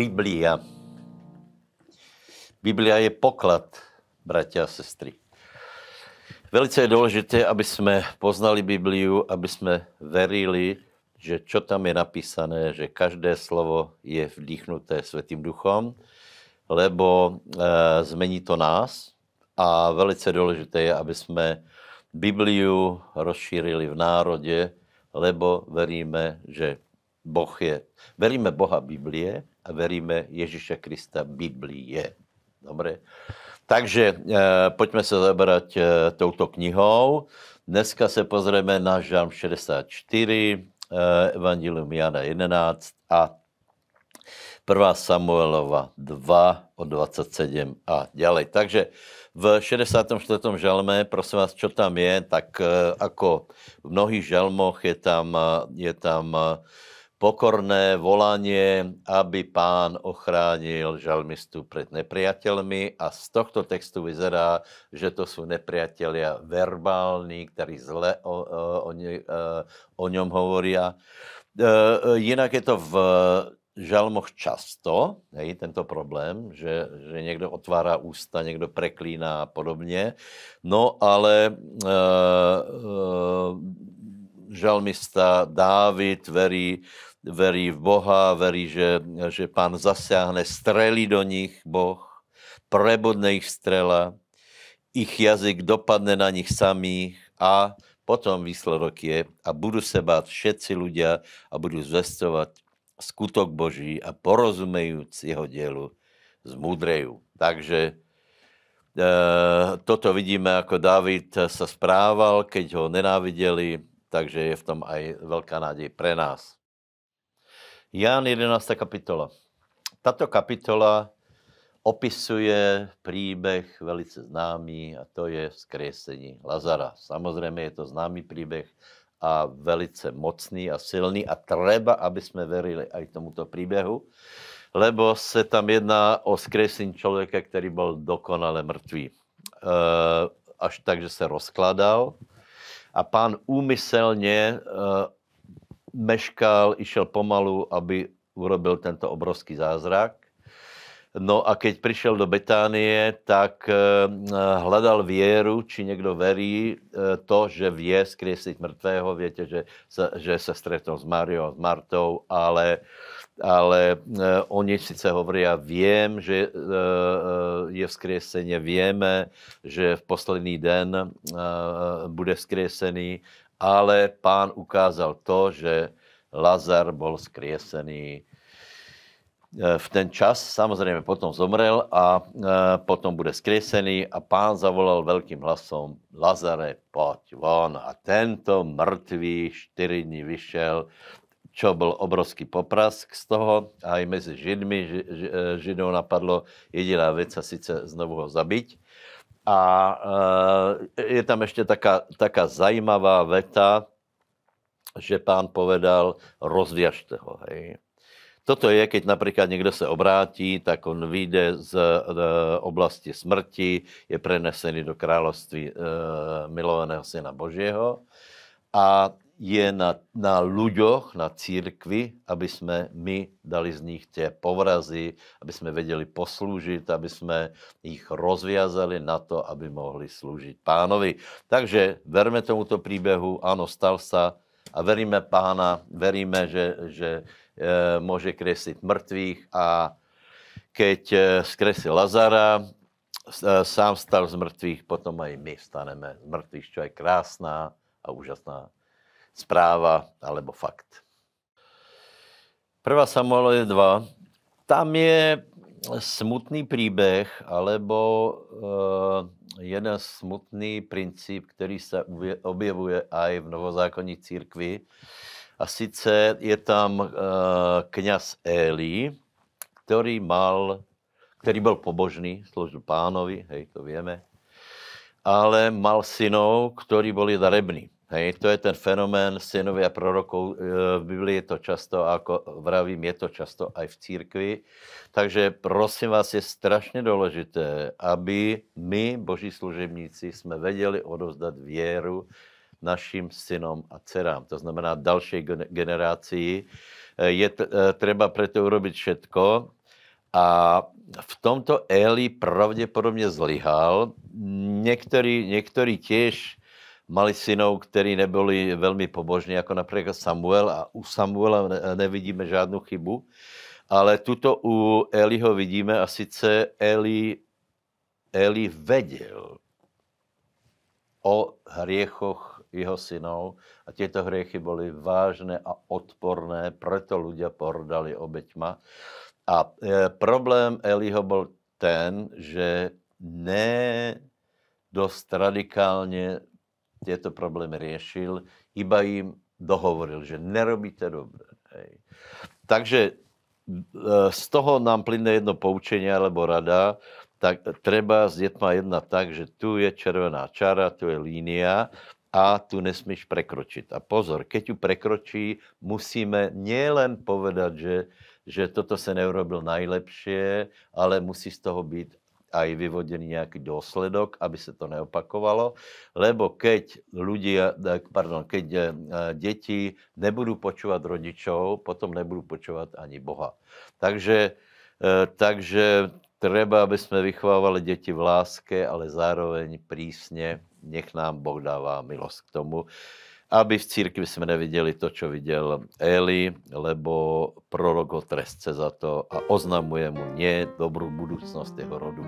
Biblia. Biblia je poklad, bratia a sestry. Velice je dôležité, aby sme poznali Bibliu, aby sme verili, že čo tam je napísané, že každé slovo je vdýchnuté Svätým Duchom, lebo zmení to nás. A velice dôležité je, aby sme Bibliu rozšírili v národe, lebo veríme, že Boh je. Veríme Boha Biblie a veríme Ježíša Krista Biblie. Dobre? Takže poďme sa zabrať touto knihou. Dneska sa pozrieme na Žalm 64, Evangelium Jana 11 a 1. Samuelova 2 od 27 a ďalej. Takže v 64. žalme, prosím vás, čo tam je, tak ako v mnohých žalmoch je tam pokorné volanie, aby Pán ochránil žalmistu pred nepriateľmi, a z tohto textu vyzerá, že to sú nepriatelia verbálni, ktorí zle o ňom hovoria. Inak je to v žalmoch často, hej, tento problém, že niekto otvára ústa, niekto preklíná a podobne. No ale žalmista Dávid verí v Boha, verí, že Pán zasiahne, strelí do nich Boh, prebodne ich strela, ich jazyk dopadne na nich samých, a potom výsledok je: a budú se báť všetci ľudia a budú zvestovať skutok Boží a porozumejúc jeho dielu zmúdrejú. Takže toto vidíme, ako Dávid sa správal, keď ho nenávideli, takže je v tom aj veľká nádej pre nás. Ján 11. kapitola. Táto kapitola opisuje príbeh velice známy, a to je vzkriesenie Lazara. Samozrejme je to známy príbeh a velice mocný a silný, a treba, aby sme verili aj tomuto príbehu, lebo se tam jedná o skresení človeka, ktorý bol dokonale mrtvý. Až tak, že sa rozkladal, a Pán úmyselne meškal, išiel pomalu, aby urobil tento obrovský zázrak. No a keď prišiel do Betánie, tak hľadal vieru, či niekto verí to, že vie skriesiť mŕtvého. Viete, že sa stretol s Mariou a s Martou, ale oni sice hovoria, viem, že je vzkriesenie, vieme, že v posledný den bude vzkriesený, ale Pán ukázal to, že Lazar bol vzkriesený v ten čas, samozrejme potom zomrel a potom bude skriesený, a Pán zavolal veľkým hlasom: Lazare, poď von. A tento mrtvý 4 dní vyšiel, čo bol obrovský poprask z toho, aj medzi Židmi. Židov napadlo jediná vec, a síce znovu ho zabiť. A je tam ešte taká zajímavá veta, že Pán povedal: rozviažte ho, hej. Toto je, keď napríklad niekto sa obrátí, tak on vyjde z oblasti smrti, je prenesený do kráľovství milovaného Syna Božieho, a je na ľuďoch, na církvi, aby sme my dali z nich tie povrazy, aby sme vedeli poslúžiť, aby sme ich rozviazali na to, aby mohli slúžiť Pánovi. Takže verme tomuto príbehu, áno, stal sa, a veríme Pána, veríme, že môže kresliť mŕtvych, a keď skresil Lazara, sám stal z mŕtvych, potom aj my vstaneme z mŕtvych, čo je krásna a úžasná správa alebo fakt. 1. Samuel 2. Tam je smutný príbeh, alebo jeden smutný princíp, ktorý sa objevuje aj v novozákonní církvi. A sice je tam kňaz Eli, ktorý bol pobožný, slúžil Pánovi, hej, to vieme, ale mal synov, ktorí boli darební. Hej, to je ten fenomén synovia prorokov. V Biblii je to často, ako vravím, je to často aj v církvi. Takže prosím vás, je strašne dôležité, aby my, Boží služebníci, sme vedeli odovzdať vieru našim synom a dcerám, to znamená dalšej generácii. Je treba preto urobiť všetko, A v tomto Eli pravdepodobne zlyhal. Niektorí tiež mali synov, ktorí neboli veľmi pobožní, ako napríklad Samuel. A u Samuela nevidíme žiadnu chybu. Ale tuto u Eliho vidíme, a sice Eli vedel o hriechoch jeho synov a tieto hriechy boli vážne a odporné, preto ľudia pohrdali obeťma. A problém Eliho bol ten, že dosť radikálne tieto problémy riešil, iba im dohovoril, že nerobíte dobre. Hej. Takže z toho nám plyne jedno poučenie alebo rada, tak treba s deťma jednať tak, že tu je červená čara, tu je línia a tu nesmíš prekročiť. A pozor, keď ju prekročí, musíme nielen povedať, že toto sa neurobil najlepšie, ale musí z toho byť aj vyvodený nejaký dôsledok, aby sa to neopakovalo, lebo keď deti nebudú počúvať rodičov, potom nebudú počúvať ani Boha. Takže treba, aby sme vychovávali deti v láske, ale zároveň prísne, nech nám Boh dáva milosť k tomu, aby v církvi sme nevideli to, čo videl Eli, lebo prorok ho trestce za to a oznamuje mu nie dobrú budúcnosť jeho rodu.